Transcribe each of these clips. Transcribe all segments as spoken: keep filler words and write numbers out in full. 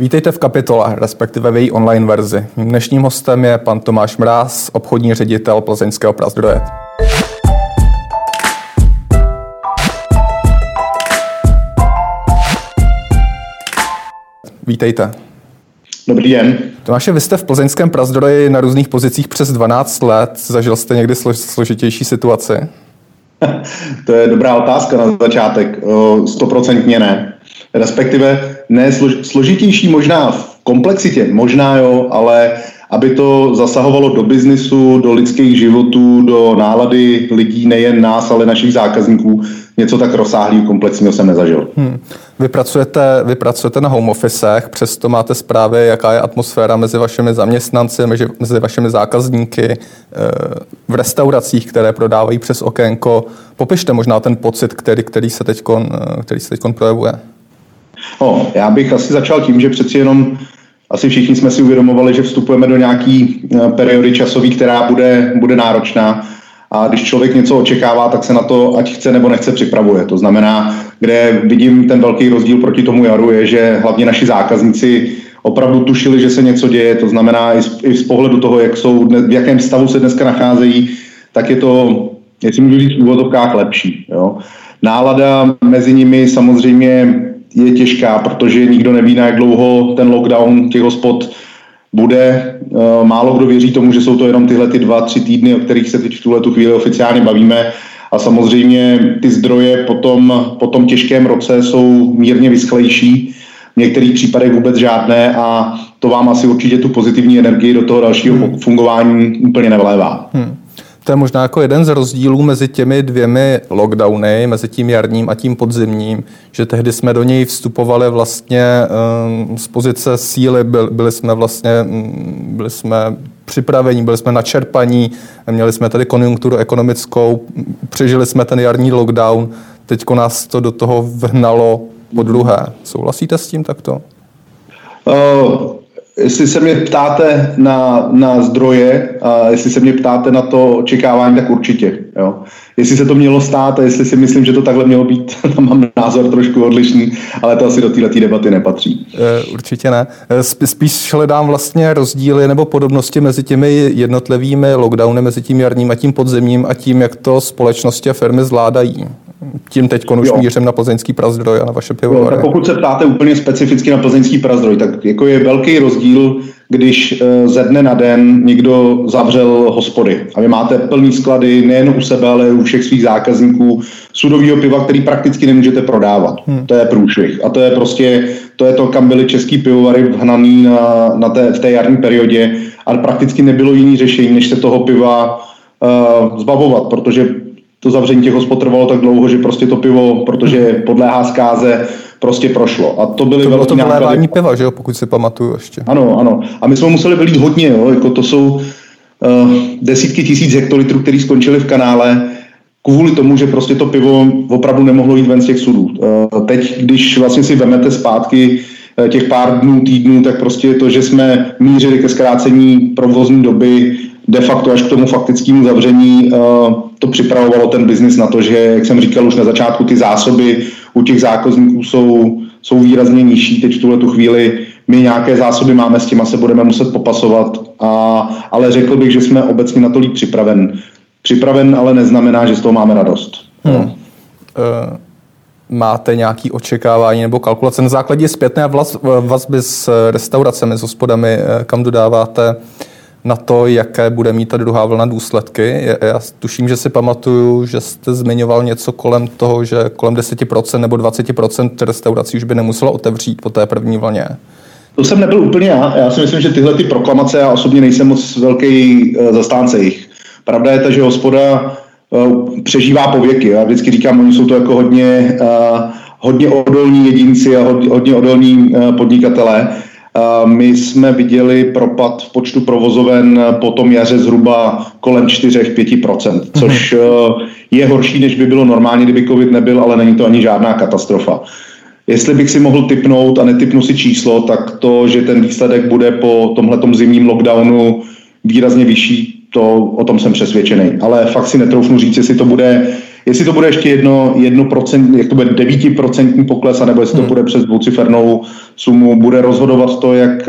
Vítejte v Kapitole, respektive v její online verzi. Mým dnešním hostem je pan Tomáš Mráz, obchodní ředitel Plzeňského Prazdroje. Vítejte. Dobrý den. Tomáši, vy jste v Plzeňském Prazdroji na různých pozicích přes dvanáct let. Zažil jste někdy složitější situaci? To je dobrá otázka na začátek. Stoprocentně ne. Respektive ne slož, složitější možná v komplexitě, možná jo, ale aby to zasahovalo do biznisu, do lidských životů, do nálady lidí, nejen nás, ale našich zákazníků, něco tak rozsáhlého, komplexního jsem nezažil. Hmm. Vy pracujete, vy pracujete na home officech, přesto máte zprávy, jaká je atmosféra mezi vašimi zaměstnanci, mezi, mezi vašimi zákazníky, v restauracích, které prodávají přes okénko. Popište možná ten pocit, který, který se teďkon, který se teďkon projevuje. No, já bych asi začal tím, že přeci jenom asi všichni jsme si uvědomovali, že vstupujeme do nějaký periody časový, která bude, bude náročná, a když člověk něco očekává, tak se na to, ať chce nebo nechce, připravuje. To znamená, kde vidím ten velký rozdíl proti tomu jaru, je, že hlavně naši zákazníci opravdu tušili, že se něco děje, to znamená i z pohledu toho, jak jsou, v jakém stavu se dneska nacházejí, tak je to, jestli můžu říct, v úvozovkách lepší. Jo. Nálada mezi nimi samozřejmě je těžká, protože nikdo neví, na jak dlouho ten lockdown těch hospod bude. Málo kdo věří tomu, že jsou to jenom tyhle ty dva, tři týdny, o kterých se teď v tuhle tu chvíli oficiálně bavíme. A samozřejmě ty zdroje potom, po tom těžkém roce jsou mírně vyschlejší, v některých případech vůbec žádné, a to vám asi určitě tu pozitivní energii do toho dalšího hmm. fungování úplně nevlévá. Hmm. To je možná jako jeden z rozdílů mezi těmi dvěmi lockdowny, mezi tím jarním a tím podzimním, že tehdy jsme do něj vstupovali vlastně um, z pozice síly, byli, byli jsme vlastně, byli jsme připravení, byli jsme načerpaní, měli jsme tady konjunkturu ekonomickou, přežili jsme ten jarní lockdown, teďko nás to do toho vhnalo podruhé. Souhlasíte s tím takto? Oh. Jestli se mě ptáte na, na zdroje, a jestli se mě ptáte na to očekávání, tak určitě. Jo. Jestli se to mělo stát a jestli si myslím, že to takhle mělo být, tam mám názor trošku odlišný, ale to asi do této debaty nepatří. Určitě ne. Spíš hledám vlastně rozdíly nebo podobnosti mezi těmi jednotlivými lockdowny, mezi tím jarním a tím podzimním a tím, jak to společnosti a firmy zvládají. Tím teď už mířím na Plzeňský Prazdroj a na vaše pivovary. Pokud se ptáte úplně specificky na Plzeňský Prazdroj, tak jako je velký rozdíl, když ze dne na den někdo zavřel hospody. A vy máte plný sklady nejen u sebe, ale u všech svých zákazníků sudovýho piva, který prakticky nemůžete prodávat. Hmm. To je průšvih. A to je prostě, to je to, kam byly český pivovary vhnaný na, na té, v té jarní periodě. A prakticky nebylo jiný řešení, než se toho piva uh, zbavovat, protože to zavření těch hospod trvalo tak dlouho, že prostě to pivo, protože podléhá zkáze, prostě prošlo. A to byly velké náklady. To bylo to vlévání piva, že jo, pokud si pamatuju ještě. Ano, ano. A my jsme museli vylít hodně, jo, jako to jsou uh, desítky tisíc hektolitrů, který skončili v kanále, kvůli tomu, že prostě to pivo opravdu nemohlo jít ven z těch sudů. Uh, teď, když vlastně si vemete zpátky uh, těch pár dnů, týdnů, tak prostě to, že jsme mířili ke zkrácení provozní doby, de facto až k tomu faktickému zavření, to připravovalo ten biznis na to, že, jak jsem říkal už na začátku, ty zásoby u těch zákazníků jsou, jsou výrazně nižší. Teď v tuhle tu chvíli my nějaké zásoby máme, s těma se budeme muset popasovat, a, ale řekl bych, že jsme obecně na to líp připraven. Připraven ale neznamená, že z toho máme radost. Hmm. Uh. Máte nějaké očekávání nebo kalkulace na základě zpětné vazby s restauracemi, s hospodami, kam dodáváte, na to, jaké bude mít ta druhá vlna důsledky? Já tuším, že si pamatuju, že jste zmiňoval něco kolem toho, že kolem deset procent nebo dvacet procent restaurací už by nemuselo otevřít po té první vlně. To jsem nebyl úplně já. Já si myslím, že tyhle ty proklamace, já osobně nejsem moc velký zastánce jich. Pravda je ta, že hospoda přežívá pověky. Já vždycky říkám, oni jsou to jako hodně, hodně odolní jedinci a hodně odolní podnikatelé. My jsme viděli propad v počtu provozoven po tom jaře zhruba kolem čtyři až pět procent, což je horší, než by bylo normálně, kdyby COVID nebyl, ale není to ani žádná katastrofa. Jestli bych si mohl tipnout a netipnu si číslo, tak to, že ten výsledek bude po tomhletom zimním lockdownu výrazně vyšší, to o tom jsem přesvědčený. Ale fakt si netroufnu říct, jestli to bude Jestli to bude ještě jedno, jedno procent, jak to bude devítiprocentní pokles, anebo jestli to bude přes dvoucifernou sumu, bude rozhodovat to, jak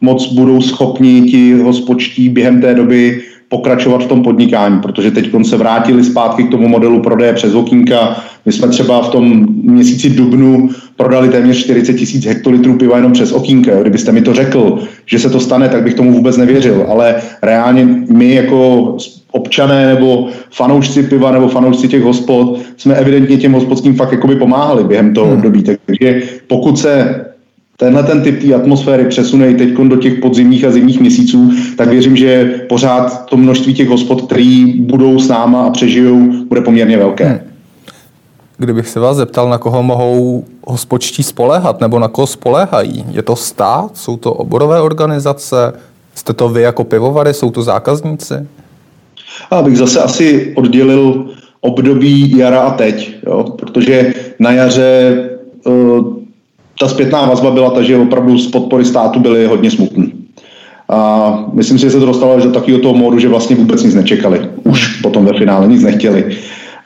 moc budou schopni ti hospodští během té doby pokračovat v tom podnikání, protože teď se vrátili zpátky k tomu modelu prodeje přes okýnka. My jsme třeba v tom měsíci dubnu prodali téměř čtyřicet tisíc hektolitrů piva jenom přes okýnka. Jo. Kdybyste mi to řekl, že se to stane, tak bych tomu vůbec nevěřil, ale reálně my jako občané nebo fanoušci piva nebo fanoušci těch hospod jsme evidentně těm hospodským fakt jakoby pomáhali během toho období. Takže pokud se tenhle ten typ té atmosféry přesunej teď do těch podzimních a zimních měsíců, tak věřím, že pořád to množství těch hospod, který budou s náma a přežijou, bude poměrně velké. Kdybych se vás zeptal, na koho mohou hospodští spoléhat nebo na koho spoléhají? Je to stát? Jsou to oborové organizace? Jste to vy jako pivovary? Jsou to zákazníci? Já bych zase asi oddělil období jara a teď, jo? Protože na jaře e, ta zpětná vazba byla ta, že opravdu z podpory státu byly hodně smutný. A myslím si, že se to dostalo až do takového toho módu, že vlastně vůbec nic nečekali. Už potom ve finále nic nechtěli.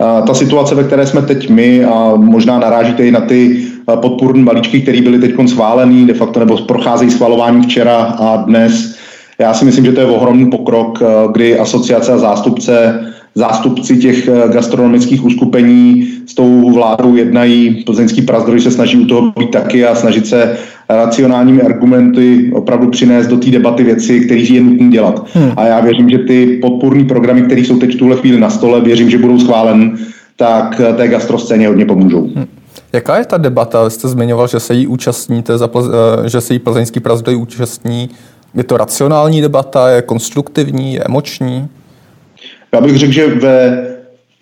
A ta situace, ve které jsme teď my, a možná narážíte i na ty podpůrné balíčky, které byly teď schválený, de facto nebo procházejí schvalování včera a dnes. Já si myslím, že to je ohromný pokrok, kdy asociace a zástupce Zástupci těch gastronomických uskupení s tou vládou jednají. Plzeňský Prazdroj se snaží u toho být taky a snažit se racionálními argumenty opravdu přinést do té debaty věci, které je nutné dělat. Hmm. A já věřím, že ty podpůrné programy, které jsou teď v tuhle chvíli na stole, věřím, že budou schválen, tak té gastroscéně hodně pomůžou. Hmm. Jaká je ta debata? Vy jste zmiňoval, že se jí účastníte, že se jí Plzeňský Prazdroj účastní. Je to racionální debata, je konstruktivní, je emoční? Já bych řekl, že ve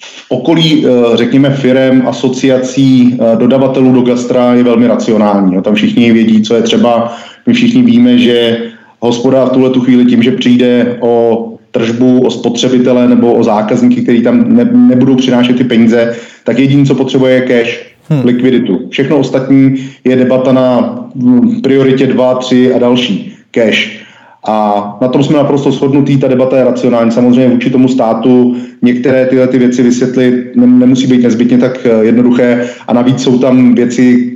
v okolí, řekněme, firem, asociací, dodavatelů do gastra je velmi racionální. No, tam všichni vědí, co je třeba. My všichni víme, že hospoda v tuhle tu chvíli tím, že přijde o tržbu, o spotřebitele nebo o zákazníky, který tam ne, nebudou přinášet ty peníze, tak jediné, co potřebuje, je cash, hmm. likviditu. Všechno ostatní je debata na prioritě dva, tři a další. Cash. A na tom jsme naprosto shodnutí, ta debata je racionální. Samozřejmě vůči tomu státu některé tyhle ty věci vysvětlit nemusí být nezbytně tak jednoduché a navíc jsou tam věci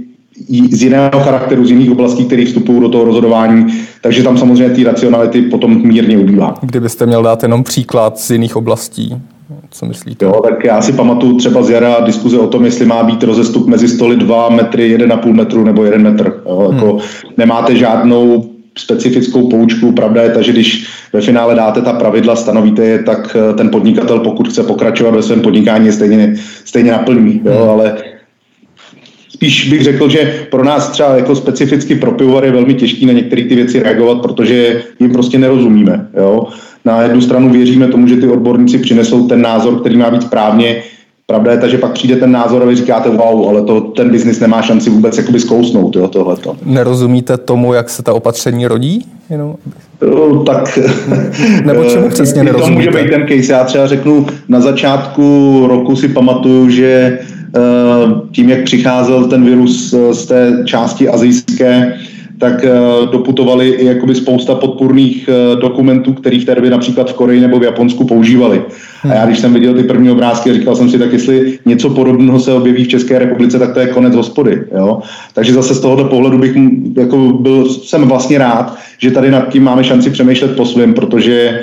z jiného charakteru, z jiných oblastí, které vstupují do toho rozhodování, takže tam samozřejmě ty racionality potom mírně ubývá. Kdybyste měl dát jenom příklad z jiných oblastí, co myslíte? Jo, tak já si pamatuju třeba z jara diskuze o tom, jestli má být rozestup mezi stoly dva metry, jeden a půl metru nebo jeden metr. Jo, jako hmm. Nemáte žádnou specifickou poučku. Pravda je ta, že když ve finále dáte ta pravidla, stanovíte je, tak ten podnikatel, pokud chce pokračovat ve svém podnikání, je stejně, stejně naplní. Jo? Ale spíš bych řekl, že pro nás třeba jako specificky pro pivovary je velmi těžké na některé ty věci reagovat, protože jim prostě nerozumíme. Jo? Na jednu stranu věříme tomu, že ty odborníci přinesou ten názor, který má být správně. Pravda je ta, že pak přijde ten názor a vy říkáte wow, ale to, ten biznis nemá šanci vůbec jakoby zkousnout, jo, tohleto. Nerozumíte tomu, jak se ta opatření rodí? Jenom... No, tak... Nebo čemu přesně nerozumíte? To může být ten case. Já třeba řeknu, na začátku roku si pamatuju, že tím, jak přicházel ten virus z té části asijské, tak doputovali i jakoby spousta podpůrných dokumentů, který v té době například v Koreji nebo v Japonsku používali. A já když jsem viděl ty první obrázky, říkal jsem si, tak jestli něco podobného se objeví v České republice, tak to je konec hospody. Jo? Takže zase z tohoto pohledu bych jako byl, jsem vlastně rád, že tady nad tím máme šanci přemýšlet po svém, protože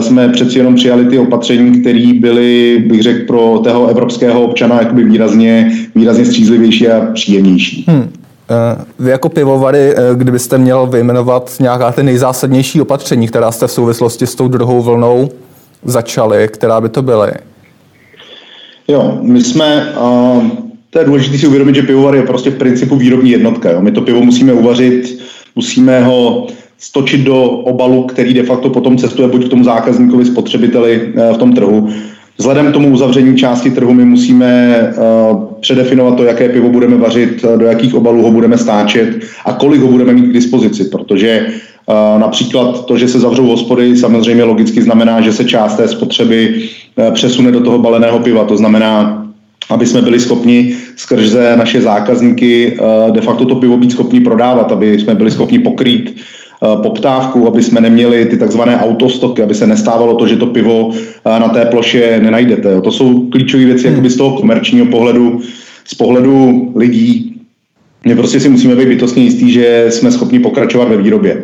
jsme přeci jenom přijali ty opatření, které byly, bych řekl, pro toho evropského občana jakoby výrazně, výrazně střízlivější a příjemnější. Hmm. Vy jako pivovary, kdybyste měl vyjmenovat nějaká ty nejzásadnější opatření, která jste v souvislosti s tou druhou vlnou začali, která by to byly? Jo, my jsme, uh, to je důležité si uvědomit, že pivovar je prostě v principu výrobní jednotka. Jo. My to pivo musíme uvařit, musíme ho stočit do obalu, který de facto potom cestuje buď k tomu zákazníkovi, spotřebiteli uh, v tom trhu. Vzhledem k tomu uzavření části trhu my musíme uh, předefinovat to, jaké pivo budeme vařit, do jakých obalů ho budeme stáčet a kolik ho budeme mít k dispozici, protože uh, například to, že se zavřou hospody, samozřejmě logicky znamená, že se část té spotřeby uh, přesune do toho baleného piva. To znamená, aby jsme byli schopni skrze naše zákazníky uh, de facto to pivo být schopni prodávat, aby jsme byli schopni pokrýt poptávku, aby jsme neměli ty takzvané autostoky, aby se nestávalo to, že to pivo na té ploše nenajdete. Jo. To jsou klíčové věci jakoby z toho komerčního pohledu, z pohledu lidí. My prostě si musíme být bytostně jistí, že jsme schopni pokračovat ve výrobě.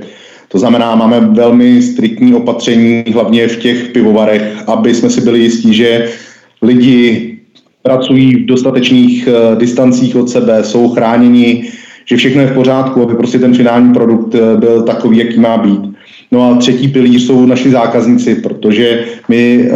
To znamená, máme velmi striktní opatření, hlavně v těch pivovarech, aby jsme si byli jistí, že lidi pracují v dostatečných distancích od sebe, jsou chráněni, že všechno je v pořádku, aby prostě ten finální produkt byl takový, jaký má být. No a třetí pilíř jsou naši zákazníci, protože my,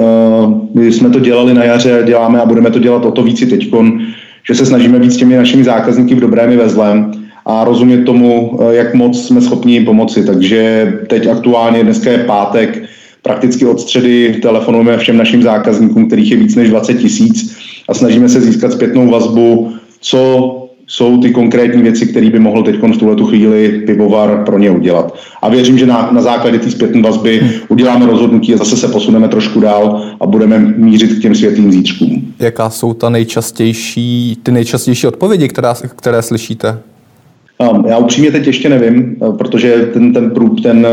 my jsme to dělali na jaře, děláme a budeme to dělat o to víc i teďkon, že se snažíme být s těmi našimi zákazníky v dobrém i ve zlém a rozumět tomu, jak moc jsme schopni jim pomoci. Takže teď aktuálně, dneska je pátek, prakticky od středy telefonujeme všem našim zákazníkům, kterých je víc než dvacet tisíc a snažíme se získat zpětnou vazbu, co jsou ty konkrétní věci, které by mohl teď v tuhle tu chvíli pivovar pro ně udělat. A věřím, že na, na základě té zpětné vazby uděláme rozhodnutí a zase se posuneme trošku dál a budeme mířit k těm světlým zítřkům. Jaká jsou ta nejčastější, ty nejčastější odpovědi, která, které slyšíte? Já upřímně teď ještě nevím, protože ten, ten, ten,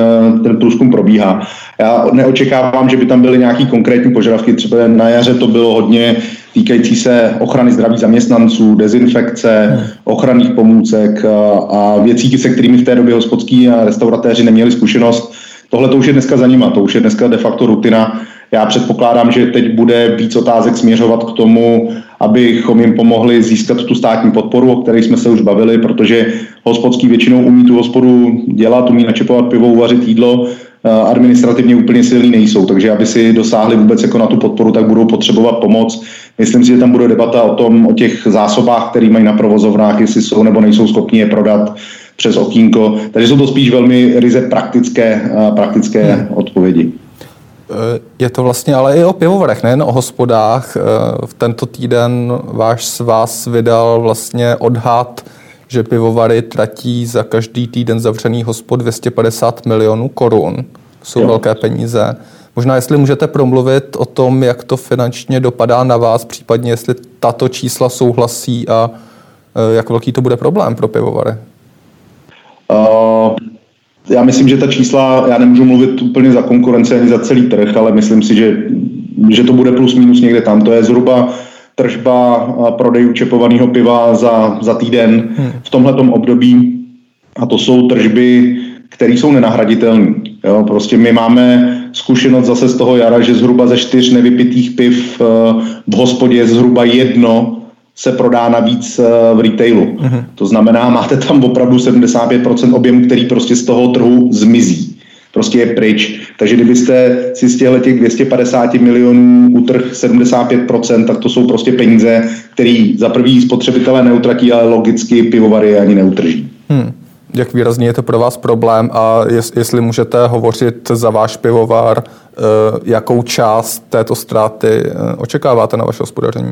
ten průzkum probíhá. Já neočekávám, že by tam byly nějaké konkrétní požadavky. Třeba na jaře to bylo hodně týkající se ochrany zdraví zaměstnanců, dezinfekce, ochranných pomůcek a věcí, se kterými v té době hospodský a restauratéři neměli zkušenost. Tohle to už je dneska za nima, to už je dneska de facto rutina. Já předpokládám, že teď bude víc otázek směřovat k tomu, abychom jim pomohli získat tu státní podporu, o které jsme se už bavili, protože hospodský většinou umí tu hospodu dělat, umí načepovat pivo, uvařit jídlo, administrativně úplně silní nejsou, takže aby si dosáhli vůbec jako na tu podporu, tak budou potřebovat pomoc. Myslím si, že tam bude debata o tom, o těch zásobách, které mají na provozovnách, jestli jsou nebo nejsou schopni je prodat přes okýnko, takže jsou to spíš velmi ryze praktické, praktické hmm. odpovědi. Je to vlastně ale i o pivovarech, nejen o hospodách. V tento týden váš svaz vydal vlastně odhad, že pivovary tratí za každý týden zavřený hospod dvě stě padesát milionů korun. Jsou jo. velké peníze. Možná jestli můžete promluvit o tom, jak to finančně dopadá na vás, případně jestli tato čísla souhlasí a jak velký to bude problém pro pivovary. Uh... Já myslím, že ta čísla, já nemůžu mluvit úplně za konkurenci ani za celý trh, ale myslím si, že, že to bude plus minus někde tam. To je zhruba tržba prodeju čepovaného piva za, za týden v tomhletom období a to jsou tržby, které jsou nenahraditelné. Prostě my máme zkušenost zase z toho jara, že zhruba ze čtyř nevypitých piv v hospodě zhruba jedno se prodá navíc v retailu. Uh-huh. To znamená, máte tam opravdu sedmdesát pět procent objemu, který prostě z toho trhu zmizí. Prostě je pryč. Takže kdybyste si z těch dvě stě padesát milionů utrhl sedmdesát pět procent, tak to jsou prostě peníze, které za první spotřebitelé neutratí, ale logicky pivovary ani neutrží. Hmm. Jak výrazný je to pro vás problém a jestli můžete hovořit za váš pivovar, jakou část této ztráty očekáváte na vaše hospodaření?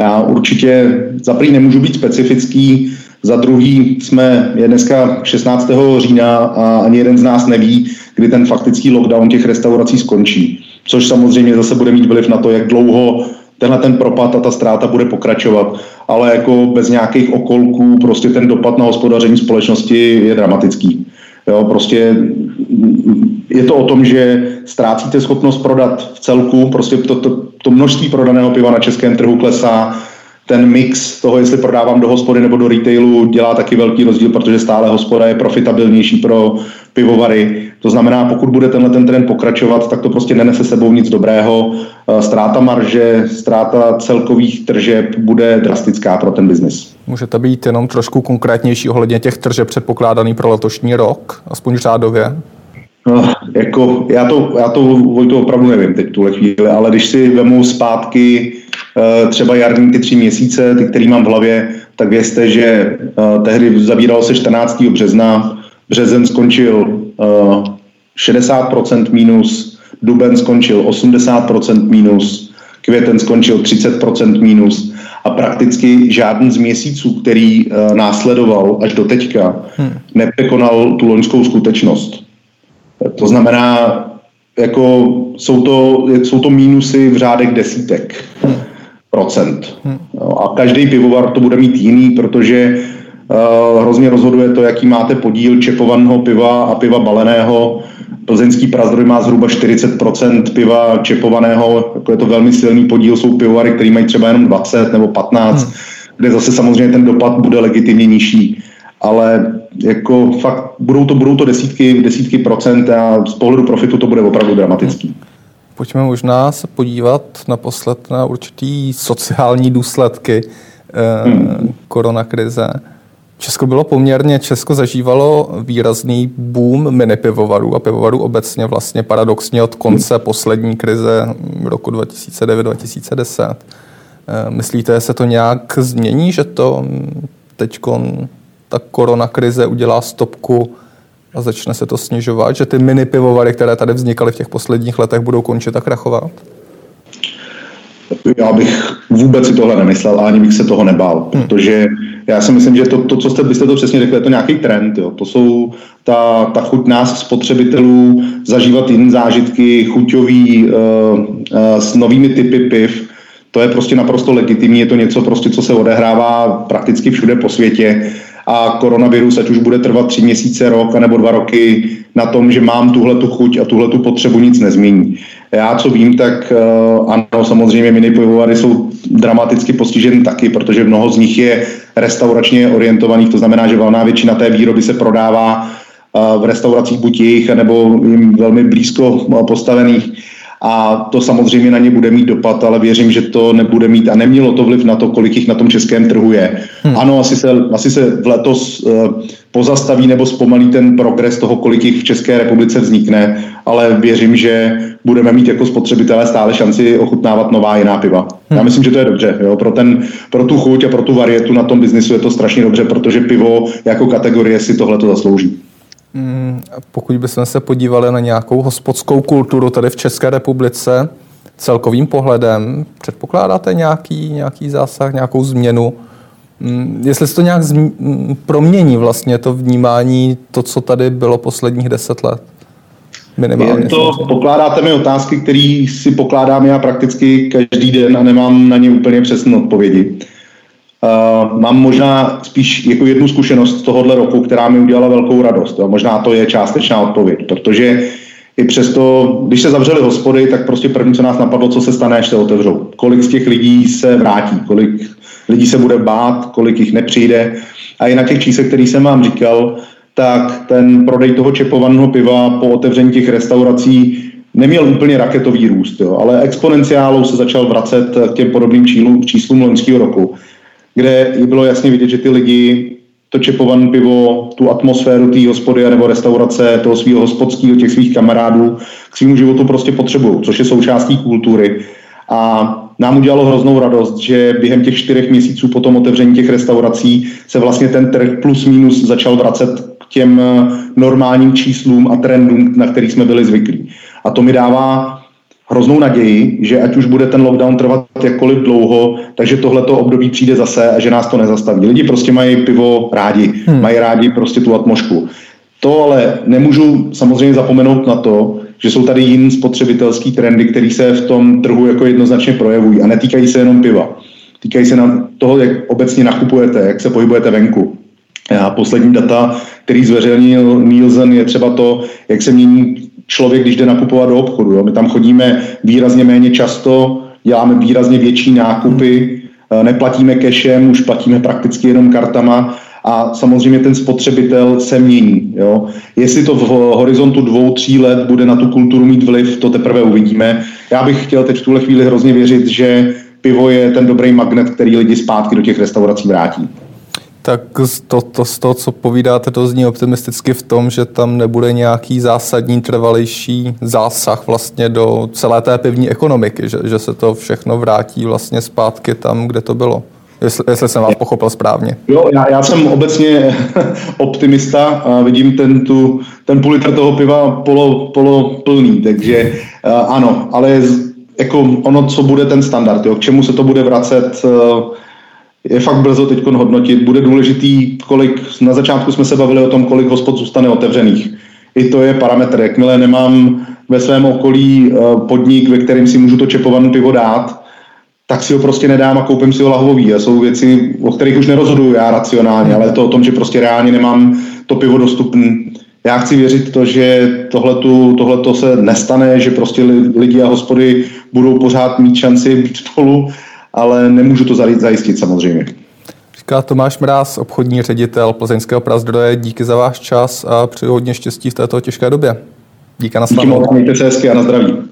Já určitě za první nemůžu být specifický, za druhý jsme je dneska šestnáctého října a ani jeden z nás neví, kdy ten faktický lockdown těch restaurací skončí. Což samozřejmě zase bude mít vliv na to, jak dlouho tenhle ten propad a ta ztráta bude pokračovat. Ale jako bez nějakých okolků prostě ten dopad na hospodaření společnosti je dramatický. Jo, prostě je to o tom, že ztrácíte schopnost prodat v celku, prostě to, to, to množství prodaného piva na českém trhu klesá, ten mix toho, jestli prodávám do hospody nebo do retailu, dělá taky velký rozdíl, protože stále hospoda je profitabilnější pro pivovary. To znamená, pokud bude tenhle ten trend pokračovat, tak to prostě nenese sebou nic dobrého. Ztráta marže, ztráta celkových tržeb bude drastická pro ten biznis. Můžete být jenom trošku konkrétnější ohledně těch tržeb předpokládaný pro letošní rok, aspoň řádově? No, jako, já to, já to, Vojto, opravdu nevím teď tuhle chvíli, ale když si vemu zpátky třeba jarní ty tři měsíce, ty, který mám v hlavě, tak vězte, že tehdy zavíralo se čtrnáctého března, březen skončil šedesát procent minus, duben skončil osmdesát procent minus, květen skončil třicet procent minus a prakticky žádný z měsíců, který následoval až do teďka, nepřekonal tu loňskou skutečnost. To znamená, jako jsou to, jsou to mínusy v řádech desítek procent. A každý pivovar to bude mít jiný, protože Hrozně rozhoduje to, jaký máte podíl čepovaného piva a piva baleného. Plzeňský Prazdroj má zhruba čtyřicet procent piva čepovaného, jako je to velmi silný podíl, jsou pivovary, který mají třeba jenom dvacet nebo patnáct, hmm. kde zase samozřejmě ten dopad bude legitimně nižší. Ale jako fakt budou to, budou to desítky, desítky procent a z pohledu profitu to bude opravdu dramatický. Pojďme možná se podívat naposled na určitý sociální důsledky eh, hmm. koronakrize. Česko bylo poměrně, Česko zažívalo výrazný boom minipivovarů a pivovarů obecně vlastně paradoxně od konce poslední krize roku dva tisíce devět dva tisíce deset. Myslíte, že se to nějak změní, že to teďko ta koronakrize udělá stopku a začne se to snižovat, že ty minipivovary, které tady vznikaly v těch posledních letech, budou končit a krachovat? Já bych vůbec si tohle nemyslel a ani bych se toho nebál, hmm. protože já si myslím, že to, to co jste, byste to přesně řekli, je to nějaký trend. Jo. To jsou ta, ta chuť nás, spotřebitelů, zažívat jiné zážitky, chuťový, uh, uh, s novými typy piv. To je prostě naprosto legitimní, je to něco, prostě, co se odehrává prakticky všude po světě. A koronavirus, ať už bude trvat tři měsíce, rok, nebo dva roky, na tom, že mám tuhle tu chuť a tuhle tu potřebu, nic nezmění. Já, co vím, tak uh, ano, samozřejmě minipivovary jsou dramaticky postiženy taky, protože mnoho z nich je restauračně orientovaných, to znamená, že valná většina té výroby se prodává uh, v restauracích buď jejich, nebo jim velmi blízko uh, postavených. A to samozřejmě na ně bude mít dopad, ale věřím, že to nebude mít a nemělo to vliv na to, kolik jich na tom českém trhu je. Hmm. Ano, asi se, asi se letos uh, pozastaví nebo zpomalí ten progres toho, kolik jich v České republice vznikne, ale věřím, že budeme mít jako spotřebitelé stále šanci ochutnávat nová jiná piva. Hmm. Já myslím, že to je dobře. Jo? Pro, ten, pro tu chuť a pro tu varietu na tom biznisu je to strašně dobře, protože pivo jako kategorie si tohleto zaslouží. Pokud bychom se podívali na nějakou hospodskou kulturu tady v České republice celkovým pohledem, předpokládáte nějaký, nějaký zásah, nějakou změnu? Jestli se to nějak zmi- promění vlastně to vnímání, to, co tady bylo posledních deset let? Minimálně. Je to, pokládáte mi otázky, které si pokládám já prakticky každý den a nemám na ně úplně přesné odpovědi. Uh, mám možná spíš jako jednu zkušenost z tohohle roku, která mi udělala velkou radost. Jo. Možná to je částečná odpověď, protože i přesto, když se zavřely hospody, tak prostě první, co nás napadlo, co se stane, až se otevřou. Kolik z těch lidí se vrátí, kolik lidí se bude bát, kolik jich nepřijde. A i na těch číslech, který jsem vám říkal, tak ten prodej toho čepovaného piva po otevření těch restaurací neměl úplně raketový růst, jo, ale exponenciálou se začal vracet k těm podobným číslům, číslům loňského roku, kde bylo jasně vidět, že ty lidi to čepované pivo, tu atmosféru té hospody nebo restaurace, toho svého hospodského, těch svých kamarádů k svému životu prostě potřebují, což je součástí kultury. A nám udělalo hroznou radost, že během těch čtyřech měsíců po tom otevření těch restaurací se vlastně ten trh plus minus začal vracet k těm normálním číslům a trendům, na který jsme byli zvyklí. A to mi dává hroznou naději, že ať už bude ten lockdown trvat jakkoliv dlouho, takže tohleto období přijde zase a že nás to nezastaví. Lidi prostě mají pivo rádi, hmm. mají rádi prostě tu atmosféru. To ale nemůžu samozřejmě zapomenout na to, že jsou tady jiné spotřebitelské trendy, které se v tom trhu jako jednoznačně projevují a netýkají se jenom piva. Týkají se na toho, jak obecně nakupujete, jak se pohybujete venku. A poslední data, který zveřejnil Nielsen, je třeba to, jak se mění člověk, když jde nakupovat do obchodu. Jo. My tam chodíme výrazně méně často, děláme výrazně větší nákupy, neplatíme cashem, už platíme prakticky jenom kartama a samozřejmě ten spotřebitel se mění. Jo. Jestli to v horizontu dvou, tří let bude na tu kulturu mít vliv, to teprve uvidíme. Já bych chtěl teď v tuhle chvíli hrozně věřit, že pivo je ten dobrý magnet, který lidi zpátky do těch restaurací vrátí. Tak to, to, z toho, co povídáte, to zní optimisticky v tom, že tam nebude nějaký zásadní, trvalejší zásah vlastně do celé té pivní ekonomiky, že, že se to všechno vrátí vlastně zpátky tam, kde to bylo. Jestli, jestli jsem vás pochopil správně. Jo, já, já jsem obecně optimista a vidím ten, tu, ten půl litr toho piva polo, polo plný, takže ano, ale jako ono, co bude ten standard, jo, k čemu se to bude vracet, je fakt brzo teď hodnotit. Bude důležitý, kolik, na začátku jsme se bavili o tom, kolik hospod zůstane otevřených. I to je parametr. Jakmile nemám ve svém okolí podnik, ve kterém si můžu to čepované pivo dát, tak si ho prostě nedám a koupím si ho lahvový. A jsou věci, o kterých už nerozhoduju já racionálně, ale je to o tom, že prostě reálně nemám to pivo dostupný. Já chci věřit to, že tohletu, tohleto se nestane, že prostě lidi a hospody budou pořád mít šanci být spolu, ale nemůžu to zajistit samozřejmě. Říká Tomáš Mráz, obchodní ředitel Plzeňského Prazdroje. Díky za váš čas a přeji hodně štěstí v této těžké době. Díky, na shledanou. Díky moc, mějte se hezky a na zdraví.